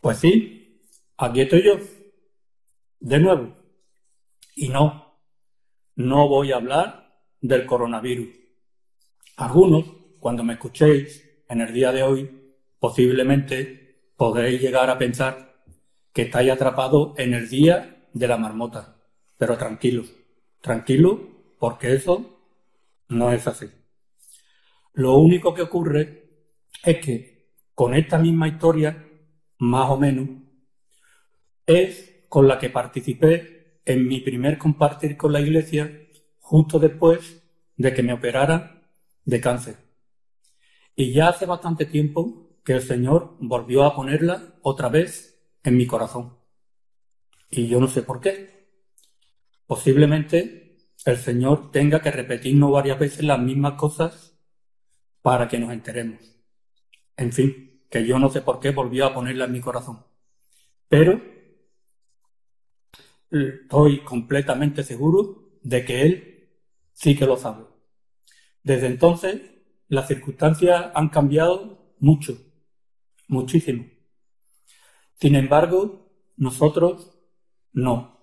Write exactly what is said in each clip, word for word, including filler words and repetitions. Pues sí, aquí estoy yo, de nuevo. Y no, no voy a hablar del coronavirus. Algunos, cuando me escuchéis en el día de hoy, posiblemente podréis llegar a pensar que estáis atrapados en el día de la marmota. Pero tranquilos, tranquilos, porque eso no es así. Lo único que ocurre es que con esta misma historia, más o menos, es con la que participé en mi primer compartir con la iglesia justo después de que me operara de cáncer. Y ya hace bastante tiempo que el Señor volvió a ponerla otra vez en mi corazón. Y yo no sé por qué. Posiblemente el Señor tenga que repetirnos varias veces las mismas cosas para que nos enteremos. En fin, que yo no sé por qué volvió a ponerla en mi corazón. Pero estoy completamente seguro de que Él sí que lo sabe. Desde entonces, las circunstancias han cambiado mucho, muchísimo. Sin embargo, nosotros no.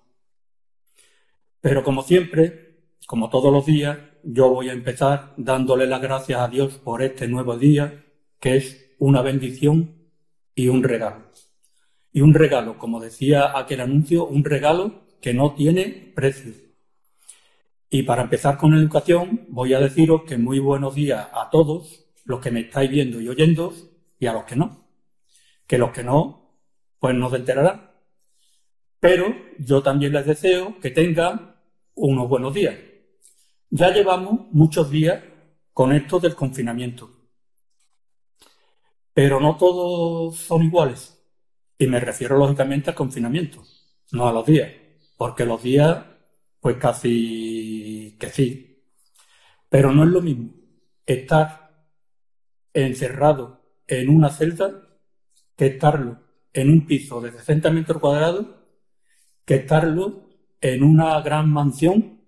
Pero como siempre, como todos los días, yo voy a empezar dándole las gracias a Dios por este nuevo día, que es una bendición y un regalo. Y un regalo, como decía aquel anuncio, un regalo que no tiene precio. Y para empezar con educación, voy a deciros que muy buenos días a todos los que me estáis viendo y oyendo, y a los que no. Que los que no, pues no se enterarán. Pero yo también les deseo que tengan unos buenos días. Ya llevamos muchos días con esto del confinamiento. Pero no todos son iguales. Y me refiero lógicamente al confinamiento, no a los días. Porque los días, pues casi que sí. Pero no es lo mismo estar encerrado en una celda que estarlo en un piso de sesenta metros cuadrados, que estarlo en una gran mansión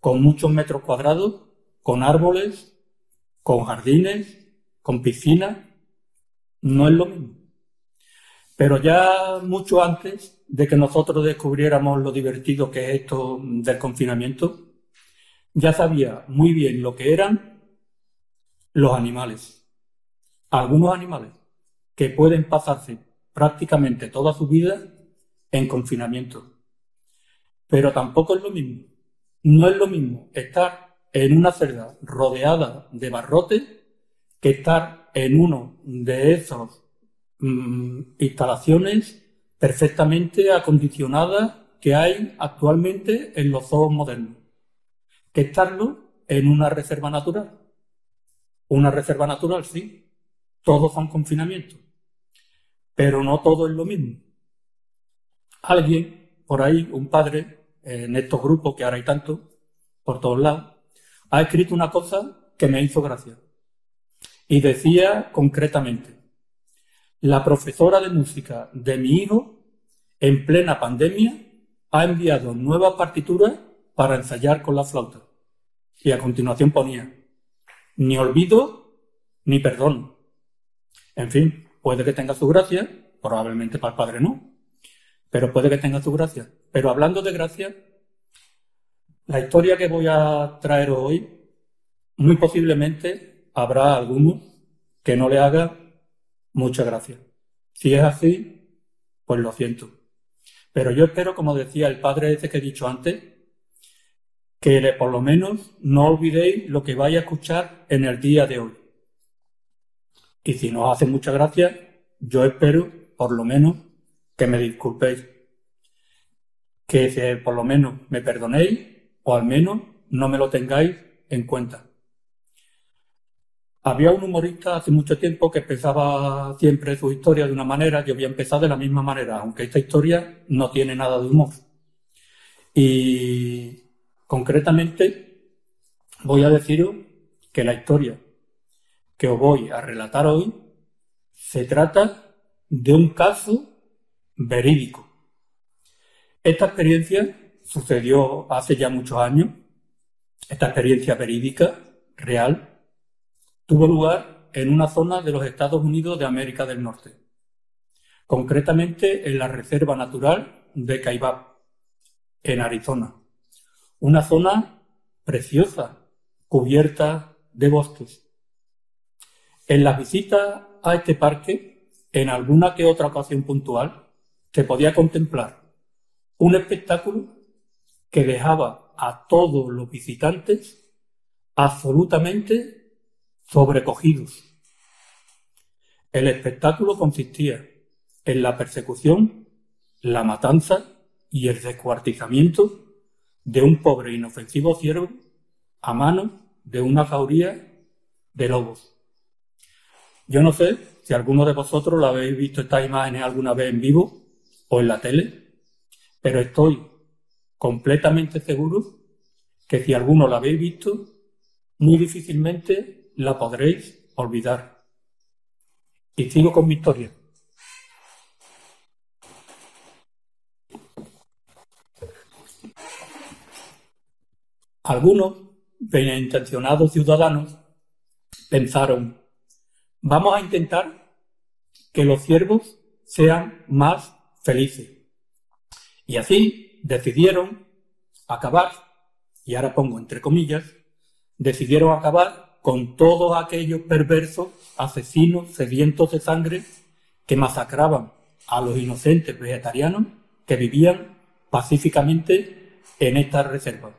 con muchos metros cuadrados, con árboles, con jardines, con piscinas. No es lo mismo. Pero ya mucho antes de que nosotros descubriéramos lo divertido que es esto del confinamiento, ya sabía muy bien lo que eran los animales. Algunos animales que pueden pasarse prácticamente toda su vida en confinamiento. Pero tampoco es lo mismo. No es lo mismo estar en una celda rodeada de barrotes que estar en uno de esas mmm, instalaciones perfectamente acondicionadas que hay actualmente en los zoos modernos, que estarlo en una reserva natural. Una reserva natural, sí, todos son confinamientos, pero no todo es lo mismo. Alguien, por ahí, un padre, en estos grupos que ahora hay tanto, por todos lados, ha escrito una cosa que me hizo gracia. Y decía concretamente, la profesora de música de mi hijo, en plena pandemia, ha enviado nuevas partituras para ensayar con la flauta. Y a continuación ponía, ni olvido, ni perdono. En fin, puede que tenga su gracia, probablemente para el padre no, pero puede que tenga su gracia. Pero hablando de gracia, la historia que voy a traer hoy, muy posiblemente habrá algunos que no le haga mucha gracia. Si es así, pues lo siento. Pero yo espero, como decía el padre ese que he dicho antes, que por lo menos no olvidéis lo que vais a escuchar en el día de hoy. Y si no os hace mucha gracia, yo espero, por lo menos, que me disculpéis. Que si por lo menos me perdonéis o al menos no me lo tengáis en cuenta. Había un humorista hace mucho tiempo que empezaba siempre su historia de una manera. Yo voy a empezar de la misma manera, aunque esta historia no tiene nada de humor. Y concretamente voy a deciros que la historia que os voy a relatar hoy se trata de un caso verídico. Esta experiencia sucedió hace ya muchos años. Esta experiencia verídica, real, tuvo lugar en una zona de los Estados Unidos de América del Norte. concretamente en la reserva natural de Kaibab, en Arizona. Una zona preciosa, cubierta de bosques. En las visitas a este parque, en alguna que otra ocasión puntual, se podía contemplar un espectáculo que dejaba a todos los visitantes absolutamente sobrecogidos. El espectáculo consistía en la persecución, la matanza y el descuartizamiento de un pobre e inofensivo ciervo a mano de una jauría de lobos. Yo no sé si alguno de vosotros la habéis visto estas imágenes alguna vez en vivo o en la tele, pero estoy completamente seguro que si alguno la habéis visto, muy difícilmente la podréis olvidar. Y sigo con mi historia. Algunos bienintencionados ciudadanos pensaron: vamos a intentar que los ciervos sean más felices. Y así decidieron acabar, y ahora pongo entre comillas, decidieron acabar con todos aquellos perversos, asesinos, sedientos de sangre que masacraban a los inocentes vegetarianos que vivían pacíficamente en esta reserva.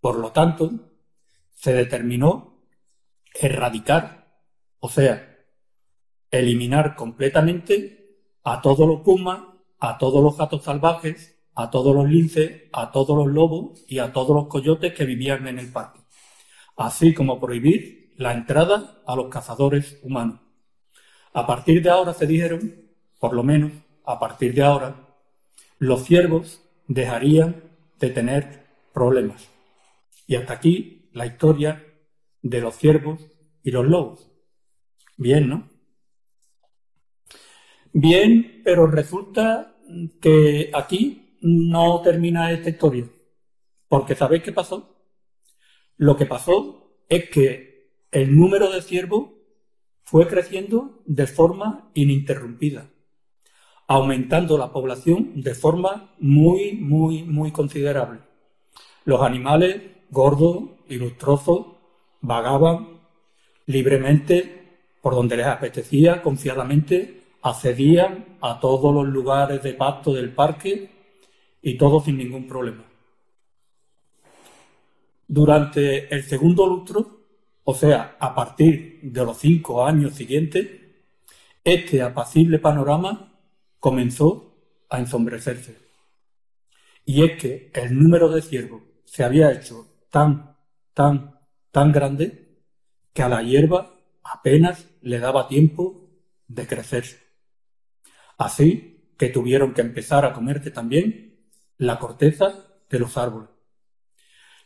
Por lo tanto, se determinó erradicar, o sea, eliminar completamente a todos los pumas, a todos los gatos salvajes, a todos los linces, a todos los lobos y a todos los coyotes que vivían en el parque, así como prohibir la entrada a los cazadores humanos. A partir de ahora, se dijeron, por lo menos a partir de ahora, los ciervos dejarían de tener problemas. Y hasta aquí la historia de los ciervos y los lobos. Bien, ¿no? Bien, pero resulta que aquí no termina esta historia, porque ¿sabéis qué pasó? Lo que pasó es que el número de ciervos fue creciendo de forma ininterrumpida, aumentando la población de forma muy, muy, muy considerable. Los animales gordos y lustrosos vagaban libremente por donde les apetecía, confiadamente, accedían a todos los lugares de pasto del parque y todo sin ningún problema. Durante el segundo lustro, o sea, a partir de los cinco años siguientes, este apacible panorama comenzó a ensombrecerse. Y es que el número de ciervos se había hecho tan, tan, tan grande que a la hierba apenas le daba tiempo de crecer. Así que tuvieron que empezar a comerse también la corteza de los árboles.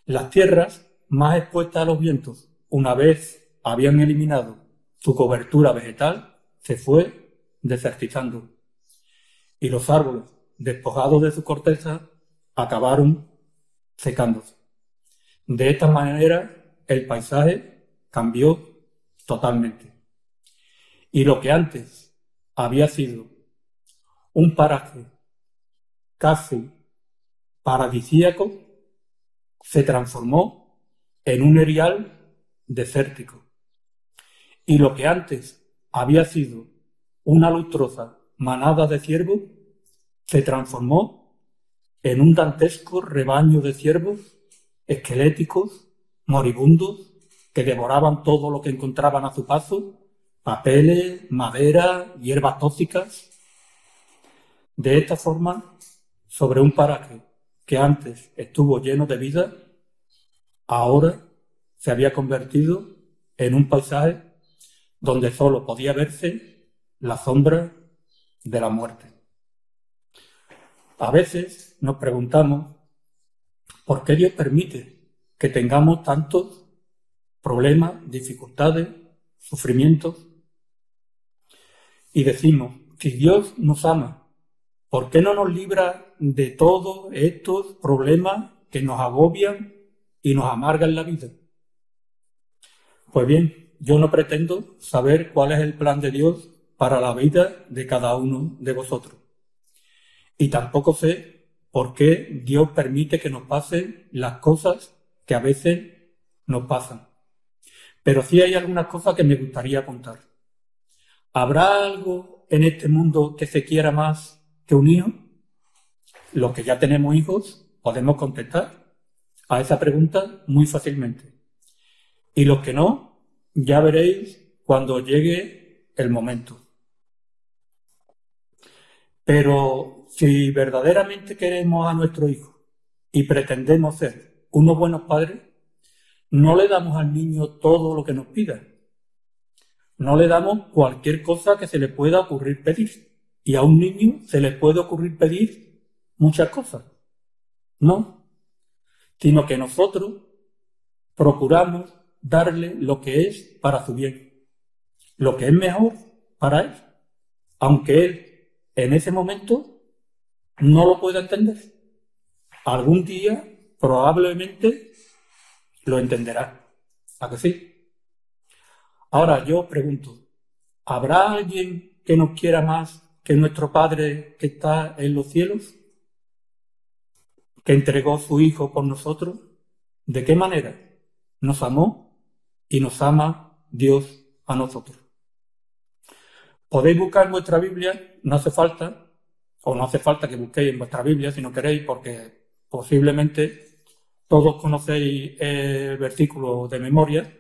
Las tierras más expuestas a los vientos, una vez habían eliminado su cobertura vegetal, se fue desertizando. Y los árboles, despojados de su corteza, acabaron secándose. De esta manera, el paisaje cambió totalmente. Y lo que antes había sido un paraje casi paradisíaco, se transformó en un erial desértico. Y lo que antes había sido una lustrosa manada de ciervos, se transformó en un dantesco rebaño de ciervos esqueléticos, moribundos, que devoraban todo lo que encontraban a su paso: papeles, madera, hierbas tóxicas. De esta forma, sobre un paraje que antes estuvo lleno de vida, ahora se había convertido en un paisaje donde solo podía verse la sombra de la muerte. A veces nos preguntamos por qué Dios permite que tengamos tantos problemas, dificultades, sufrimientos. Y decimos, si Dios nos ama, ¿por qué no nos libra de todos estos problemas que nos agobian y nos amargan la vida? Pues bien, yo no pretendo saber cuál es el plan de Dios para la vida de cada uno de vosotros. Y tampoco sé por qué Dios permite que nos pasen las cosas que a veces nos pasan. Pero sí hay algunas cosas que me gustaría contar. ¿Habrá algo en este mundo que se quiera más que un hijo? Los que ya tenemos hijos podemos contestar a esa pregunta muy fácilmente. Y los que no, ya veréis cuando llegue el momento. Pero si verdaderamente queremos a nuestro hijo y pretendemos ser unos buenos padres, no le damos al niño todo lo que nos pida. No le damos cualquier cosa que se le pueda ocurrir pedir. Y a un niño se le puede ocurrir pedir muchas cosas. No. Sino que nosotros procuramos darle lo que es para su bien. Lo que es mejor para él. Aunque él en ese momento no lo pueda entender. Algún día probablemente lo entenderá. ¿A que sí? Ahora yo os pregunto, ¿habrá alguien que nos quiera más que nuestro Padre que está en los cielos? ¿Que entregó su Hijo por nosotros? ¿De qué manera nos amó y nos ama Dios a nosotros? Podéis buscar en vuestra Biblia, no hace falta, o no hace falta que busquéis en vuestra Biblia si no queréis, porque posiblemente todos conocéis el versículo de memoria,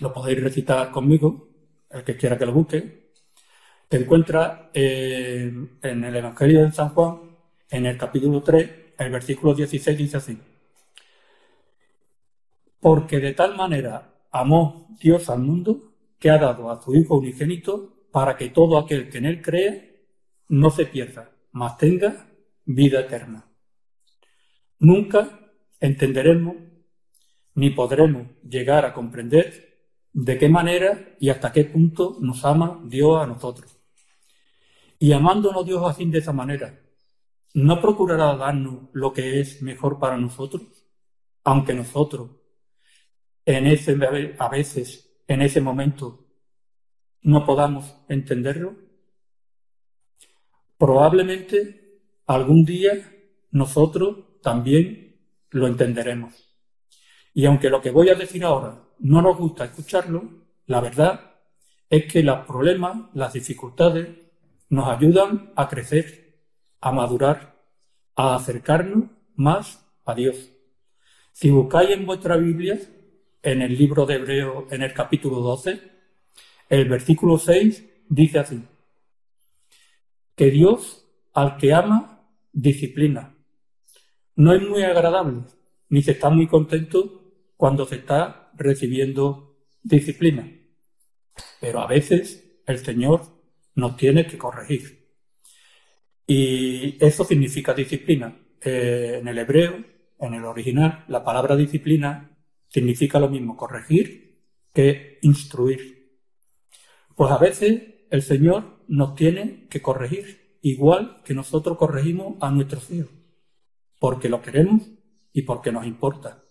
lo podéis recitar conmigo, el que quiera que lo busque. Se encuentra eh, en el Evangelio de San Juan, en el capítulo tres, el versículo dieciséis dice así: porque de tal manera amó Dios al mundo, que ha dado a su Hijo unigénito, para que todo aquel que en él cree no se pierda, mas tenga vida eterna. Nunca entenderemos ni podremos llegar a comprender de qué manera y hasta qué punto nos ama Dios a nosotros. Y amándonos Dios así de esa manera, ¿no procurará darnos lo que es mejor para nosotros? Aunque nosotros, en ese, a veces, en ese momento, no podamos entenderlo. Probablemente algún día nosotros también lo entenderemos. Y aunque lo que voy a decir ahora no nos gusta escucharlo, la verdad es que los problemas, las dificultades, nos ayudan a crecer, a madurar, a acercarnos más a Dios. Si buscáis en vuestra Biblia, en el libro de Hebreos, en el capítulo doce, el versículo seis dice así: que Dios al que ama, disciplina. No es muy agradable, ni se está muy contento cuando se está recibiendo disciplina. Pero a veces el Señor nos tiene que corregir. Y eso significa disciplina. Eh, en el hebreo, en el original, la palabra disciplina significa lo mismo corregir que instruir. Pues a veces el Señor nos tiene que corregir, igual que nosotros corregimos a nuestros hijos, porque lo queremos y porque nos importa.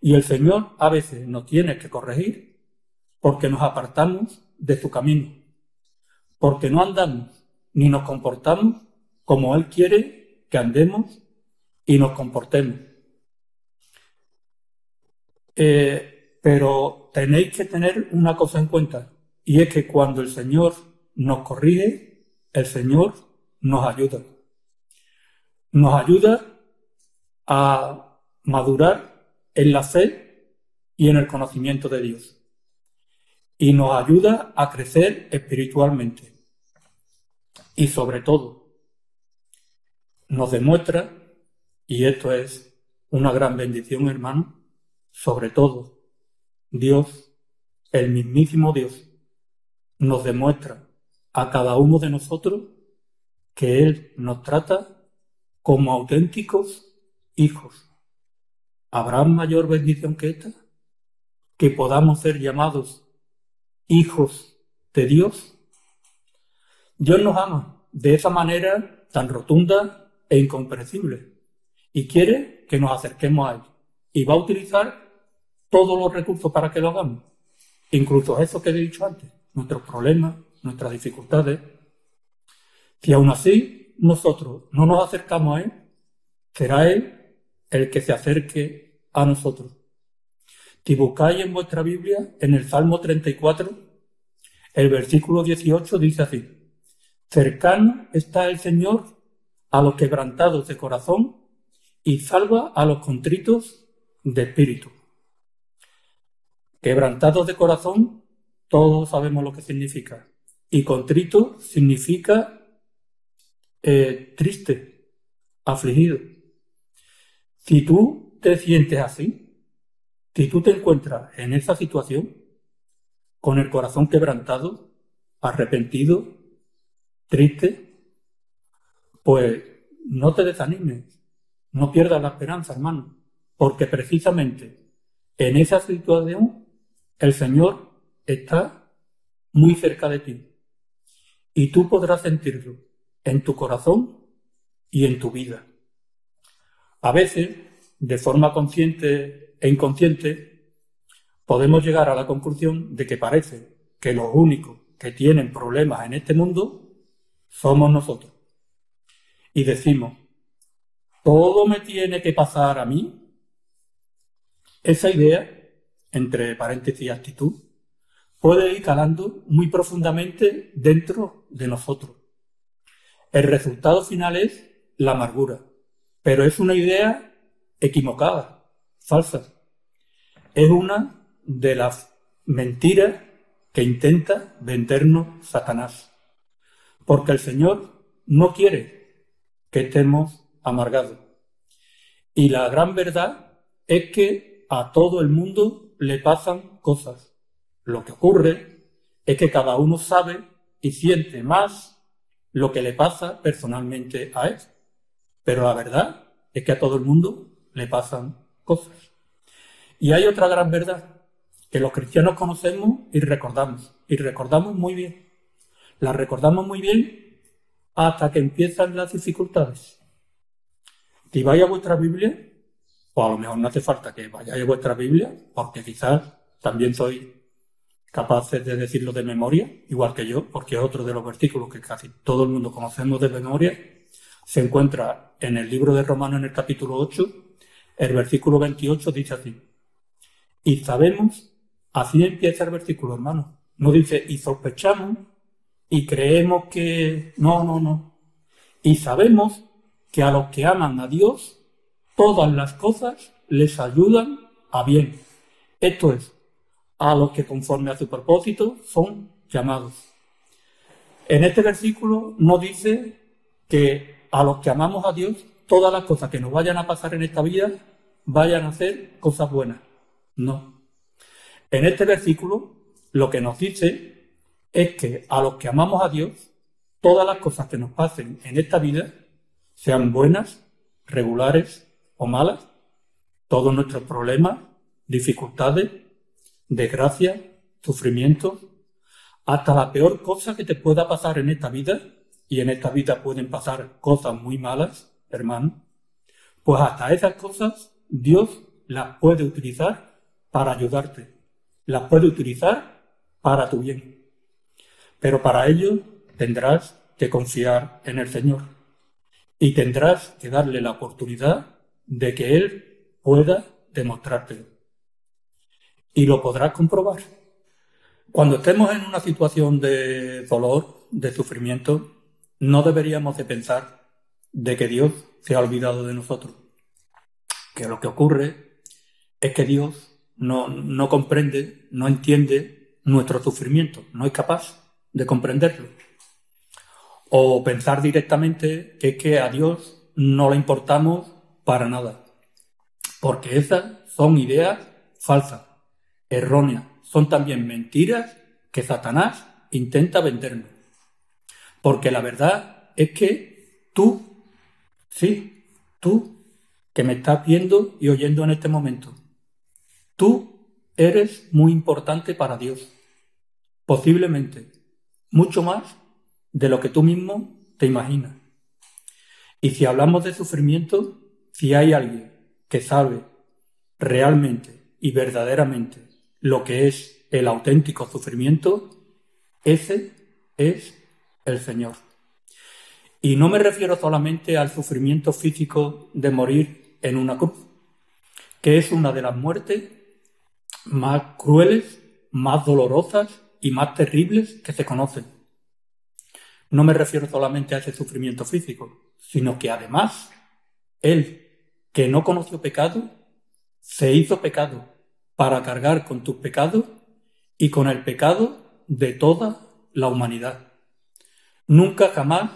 Y el Señor a veces nos tiene que corregir porque nos apartamos de su camino, porque no andamos ni nos comportamos como Él quiere que andemos y nos comportemos. Eh, pero tenéis que tener una cosa en cuenta, y es que cuando el Señor nos corrige, el Señor nos ayuda. Nos ayuda a madurar en la fe y en el conocimiento de Dios. Y nos ayuda a crecer espiritualmente. Y sobre todo, nos demuestra, y esto es una gran bendición, hermano, sobre todo, Dios, el mismísimo Dios, nos demuestra a cada uno de nosotros que Él nos trata como auténticos hijos. ¿Habrá mayor bendición que esta? ¿Que podamos ser llamados hijos de Dios? Dios nos ama de esa manera tan rotunda e incomprensible y quiere que nos acerquemos a Él. Y va a utilizar todos los recursos para que lo hagamos, incluso eso que he dicho antes, nuestros problemas, nuestras dificultades, si aún así nosotros no nos acercamos a Él, será Él el que se acerque a nosotros. Si buscáis en vuestra Biblia, en el Salmo treinta y cuatro, el versículo dieciocho dice así: cercano está el Señor a los quebrantados de corazón y salva a los contritos de espíritu. Quebrantados de corazón, todos sabemos lo que significa. Y contrito significa eh, triste, afligido. Si tú te sientes así, si tú te encuentras en esa situación, con el corazón quebrantado, arrepentido, triste, pues no te desanimes, no pierdas la esperanza, hermano, porque precisamente en esa situación el Señor está muy cerca de ti y tú podrás sentirlo en tu corazón y en tu vida. A veces, de forma consciente e inconsciente, podemos llegar a la conclusión de que parece que los únicos que tienen problemas en este mundo somos nosotros. Y decimos, ¿todo me tiene que pasar a mí? Esa idea, entre paréntesis y actitud, puede ir calando muy profundamente dentro de nosotros. El resultado final es la amargura, pero es una idea equivocada, falsa. Es una de las mentiras que intenta vendernos Satanás, porque el Señor no quiere que estemos amargados. Y la gran verdad es que a todo el mundo le pasan cosas. Lo que ocurre es que cada uno sabe y siente más lo que le pasa personalmente a él. Pero la verdad es que a todo el mundo le pasan cosas. Y hay otra gran verdad que los cristianos conocemos y recordamos. Y recordamos muy bien. La recordamos muy bien hasta que empiezan las dificultades. Si vais a vuestra Biblia, o a lo mejor no hace falta que vayáis a vuestra Biblia, porque quizás también sois capaces de decirlo de memoria, igual que yo, porque es otro de los versículos que casi todo el mundo conocemos de memoria. Se encuentra en el libro de Romanos, en el capítulo ocho, el versículo veintiocho dice así. Y sabemos, así empieza el versículo, hermano. No dice, y sospechamos, y creemos que... No, no, no. Y sabemos que a los que aman a Dios, todas las cosas les ayudan a bien. Esto es, a los que conforme a su propósito son llamados. En este versículo nos dice que a los que amamos a Dios, todas las cosas que nos vayan a pasar en esta vida vayan a ser cosas buenas. No. En este versículo lo que nos dice es que a los que amamos a Dios, todas las cosas que nos pasen en esta vida, sean buenas, regulares o malas, todos nuestros problemas, dificultades, desgracias, sufrimientos, hasta la peor cosa que te pueda pasar en esta vida, y en esta vida pueden pasar cosas muy malas, hermano, pues hasta esas cosas Dios las puede utilizar para ayudarte, las puede utilizar para tu bien. Pero para ello tendrás que confiar en el Señor y tendrás que darle la oportunidad de que Él pueda demostrártelo. Y lo podrás comprobar. Cuando estemos en una situación de dolor, de sufrimiento, no deberíamos de pensar de que Dios se ha olvidado de nosotros. Que lo que ocurre es que Dios no, no comprende, no entiende nuestro sufrimiento, no es capaz de comprenderlo. O pensar directamente que es que a Dios no le importamos para nada, porque esas son ideas falsas, erróneas, son también mentiras que Satanás intenta vendernos, porque la verdad es que tú, sí, tú que me estás viendo y oyendo en este momento, tú eres muy importante para Dios, posiblemente mucho más de lo que tú mismo te imaginas. Y si hablamos de sufrimiento, si hay alguien que sabe realmente y verdaderamente lo que es el auténtico sufrimiento, ese es el Señor. Y no me refiero solamente al sufrimiento físico de morir en una cruz, que es una de las muertes más crueles, más dolorosas y más terribles que se conocen. No me refiero solamente a ese sufrimiento físico, sino que además, Él, que no conoció pecado, se hizo pecado para cargar con tus pecados y con el pecado de toda la humanidad. Nunca jamás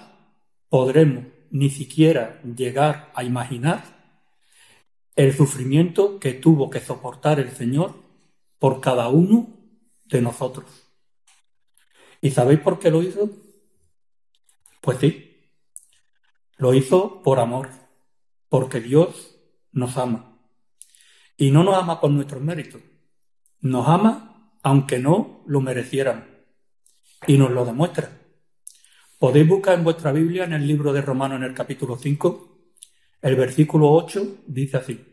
podremos ni siquiera llegar a imaginar el sufrimiento que tuvo que soportar el Señor por cada uno de nosotros. ¿Y sabéis por qué lo hizo? Pues sí, lo hizo por amor, porque Dios nos ama. Y no nos ama por nuestros méritos, nos ama aunque no lo mereciéramos. Y nos lo demuestra. Podéis buscar en vuestra Biblia, en el libro de Romanos, en el capítulo cinco, el versículo ocho dice así: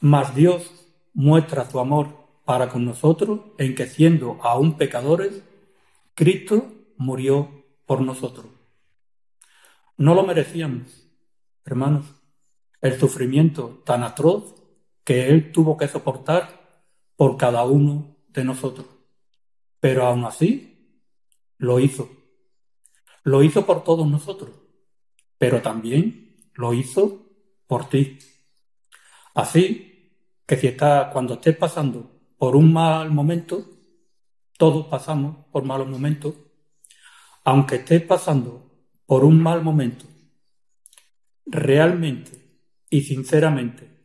Mas Dios muestra su amor para con nosotros en que, siendo aún pecadores, Cristo murió por nosotros. No lo merecíamos, hermanos, el sufrimiento tan atroz que Él tuvo que soportar por cada uno de nosotros. Pero aún así, Lo hizo. Lo hizo por todos nosotros, pero también lo hizo por ti. Así que si está, cuando estés pasando por un mal momento, todos pasamos por malos momentos, aunque estés pasando por un mal momento, realmente y sinceramente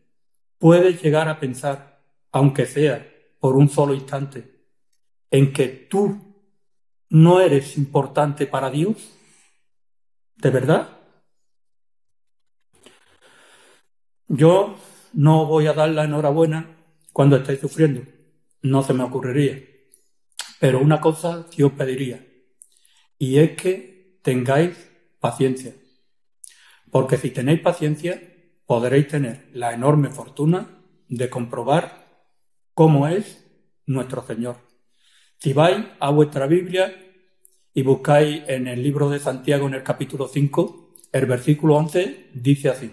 puedes llegar a pensar, aunque sea por un solo instante, en que tú ¿no eres importante para Dios? ¿De verdad? Yo no voy a dar la enhorabuena cuando estáis sufriendo. No se me ocurriría. Pero una cosa sí os pediría. Y es que tengáis paciencia. Porque si tenéis paciencia, podréis tener la enorme fortuna de comprobar cómo es nuestro Señor. Si vais a vuestra Biblia y buscáis en el libro de Santiago, en el capítulo cinco, el versículo once dice así: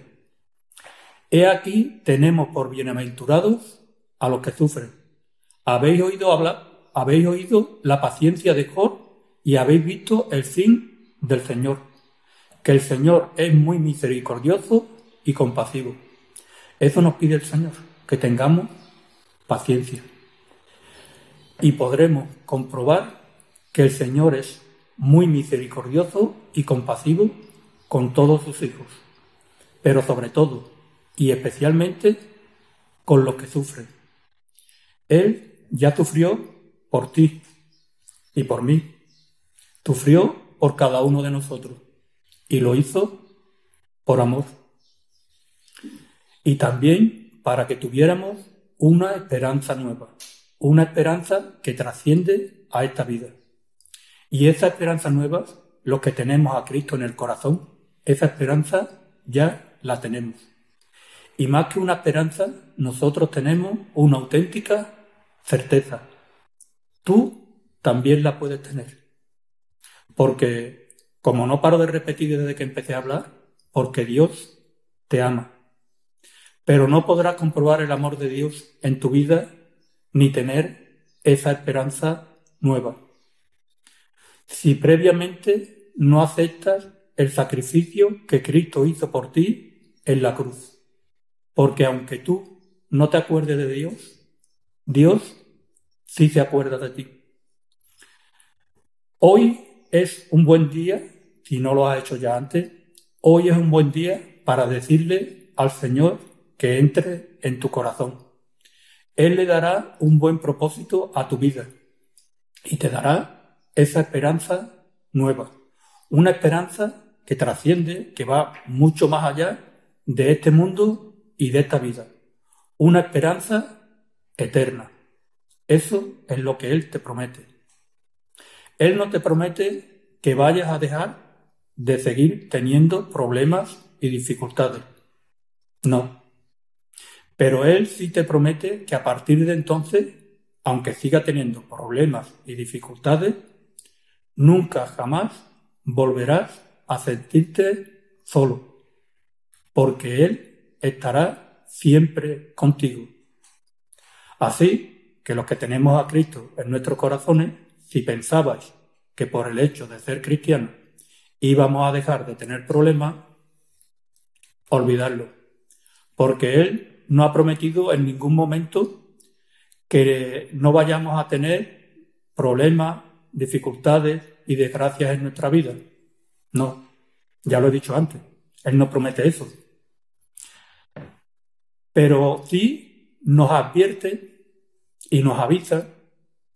He aquí tenemos por bienaventurados a los que sufren. Habéis oído hablar, habéis oído la paciencia de Job y habéis visto el fin del Señor, que el Señor es muy misericordioso y compasivo. Eso nos pide el Señor, que tengamos paciencia. Y podremos comprobar que el Señor es muy misericordioso y compasivo con todos sus hijos, pero sobre todo y especialmente con los que sufren. Él ya sufrió por ti y por mí, sufrió por cada uno de nosotros y lo hizo por amor. Y también para que tuviéramos una esperanza nueva. Una esperanza que trasciende a esta vida. Y esa esperanza nueva, los que tenemos a Cristo en el corazón, esa esperanza ya la tenemos. Y más que una esperanza, nosotros tenemos una auténtica certeza. Tú también la puedes tener. Porque, como no paro de repetir desde que empecé a hablar, porque Dios te ama. Pero no podrás comprobar el amor de Dios en tu vida ni tener esa esperanza nueva si previamente no aceptas el sacrificio que Cristo hizo por ti en la cruz. Porque aunque tú no te acuerdes de Dios, Dios sí se acuerda de ti. Hoy es un buen día, si no lo has hecho ya antes, hoy es un buen día para decirle al Señor que entre en tu corazón. Él le dará un buen propósito a tu vida y te dará esa esperanza nueva, una esperanza que trasciende, que va mucho más allá de este mundo y de esta vida, una esperanza eterna. Eso es lo que Él te promete. Él no te promete que vayas a dejar de seguir teniendo problemas y dificultades, no. Pero Él sí te promete que a partir de entonces, aunque siga teniendo problemas y dificultades, nunca jamás volverás a sentirte solo, porque Él estará siempre contigo. Así que los que tenemos a Cristo en nuestros corazones, si pensabais que por el hecho de ser cristianos íbamos a dejar de tener problemas, olvidadlo, porque Él no ha prometido en ningún momento que no vayamos a tener problemas, dificultades y desgracias en nuestra vida. No, ya lo he dicho antes, Él no promete eso. Pero sí nos advierte y nos avisa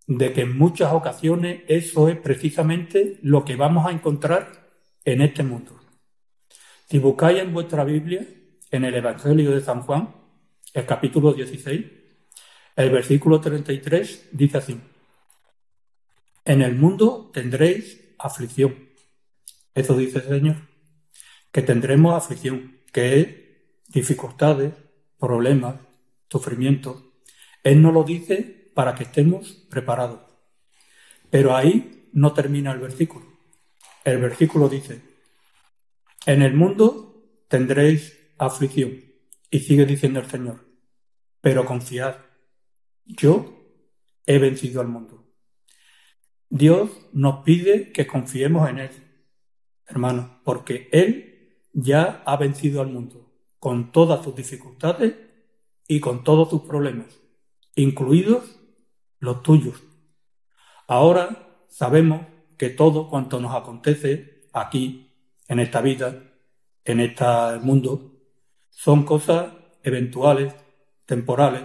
de que en muchas ocasiones eso es precisamente lo que vamos a encontrar en este mundo. Si buscáis en vuestra Biblia, en el Evangelio de San Juan, el capítulo dieciséis, el versículo treinta y tres dice así: en el mundo tendréis aflicción. Eso dice el Señor, que tendremos aflicción, que es dificultades, problemas, sufrimiento. Él nos lo dice para que estemos preparados. Pero ahí no termina el versículo. El versículo dice: en el mundo tendréis aflicción. Y sigue diciendo el Señor: pero confiad, yo he vencido al mundo. Dios nos pide que confiemos en Él, hermanos, porque Él ya ha vencido al mundo con todas sus dificultades y con todos sus problemas, incluidos los tuyos. Ahora sabemos que todo cuanto nos acontece aquí, en esta vida, en este mundo, son cosas eventuales, temporales.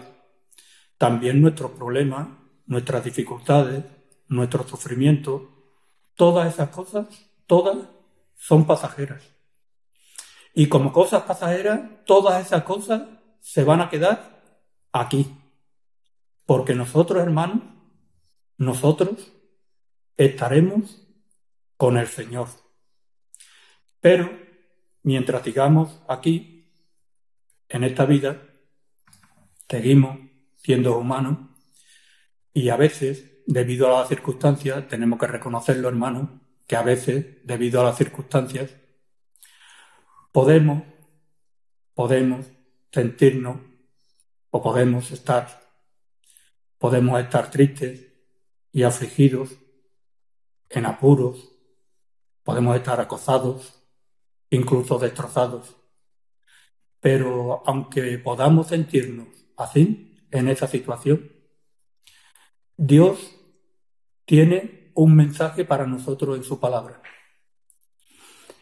También nuestros problemas, nuestras dificultades, nuestro sufrimiento, todas esas cosas, todas son pasajeras. Y como cosas pasajeras, todas esas cosas se van a quedar aquí. Porque nosotros, hermanos, nosotros estaremos con el Señor. Pero mientras sigamos aquí, en esta vida, seguimos siendo humanos y a veces, debido a las circunstancias, tenemos que reconocerlo, hermanos, que a veces, debido a las circunstancias, podemos, podemos sentirnos o podemos estar, podemos estar tristes y afligidos, en apuros, podemos estar acosados, incluso destrozados. Pero aunque podamos sentirnos así, en esa situación, Dios tiene un mensaje para nosotros en su palabra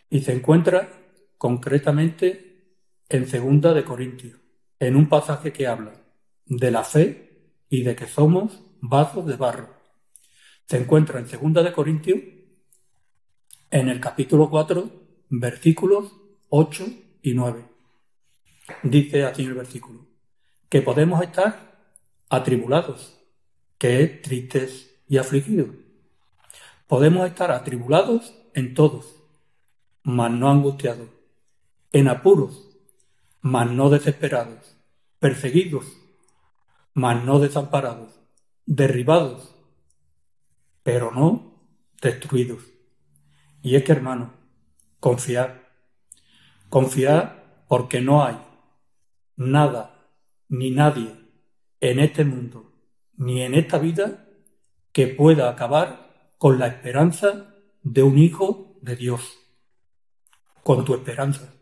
y se encuentra concretamente en segunda de Corintios, en un pasaje que habla de la fe y de que somos vasos de barro. Se encuentra en segunda de Corintios, en el capítulo cuatro, versículos ocho y nueve. Dice aquí en el versículo que podemos estar atribulados, que es tristes y afligidos. Podemos estar atribulados en todos, mas no angustiados, en apuros, mas no desesperados, perseguidos, mas no desamparados, derribados, pero no destruidos. Y es que, hermanos, confiar, confiar porque no hay nada ni nadie en este mundo ni en esta vida que pueda acabar con la esperanza de un hijo de Dios, con tu esperanza.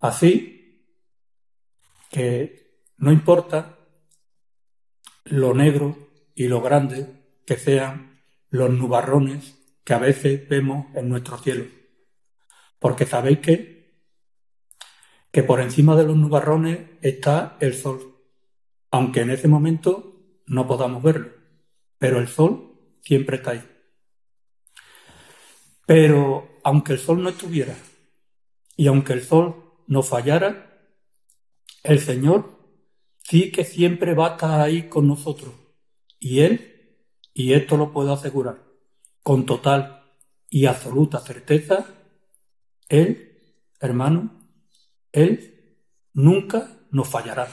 Así que no importa lo negro y lo grande que sean los nubarrones que a veces vemos en nuestro cielo, porque sabéis que, que por encima de los nubarrones está el sol, aunque en ese momento no podamos verlo, pero el sol siempre está ahí. Pero aunque el sol no estuviera y aunque el sol no fallara, el Señor sí que siempre va a estar ahí con nosotros. Y Él, y esto lo puedo asegurar con total y absoluta certeza, Él, hermano, Él nunca nos fallará.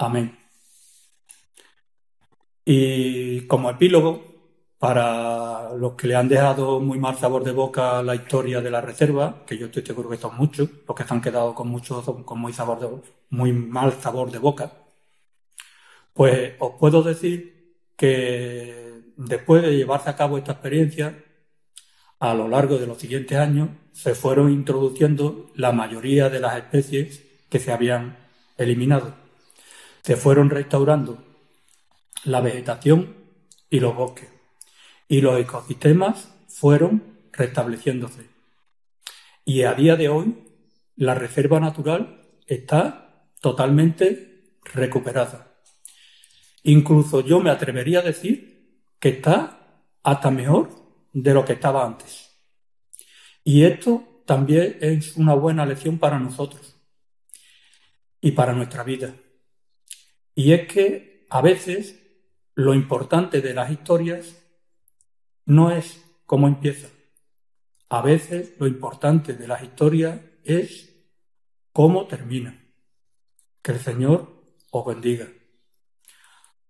Amén. Y como epílogo, Para los que le han dejado muy mal sabor de boca la historia de la reserva, que yo estoy seguro que son muchos, los que se han quedado con muchos con muy sabor de, muy mal sabor de boca, pues os puedo decir que después de llevarse a cabo esta experiencia, a lo largo de los siguientes años se fueron introduciendo la mayoría de las especies que se habían eliminado. Se fueron restaurando la vegetación y los bosques, y los ecosistemas fueron restableciéndose. Y a día de hoy, la reserva natural está totalmente recuperada. Incluso yo me atrevería a decir que está hasta mejor de lo que estaba antes. Y esto también es una buena lección para nosotros y para nuestra vida. Y es que a veces lo importante de las historias no es cómo empieza. A veces lo importante de las historias es cómo termina. Que el Señor os bendiga.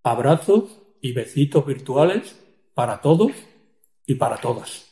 Abrazos y besitos virtuales para todos y para todas.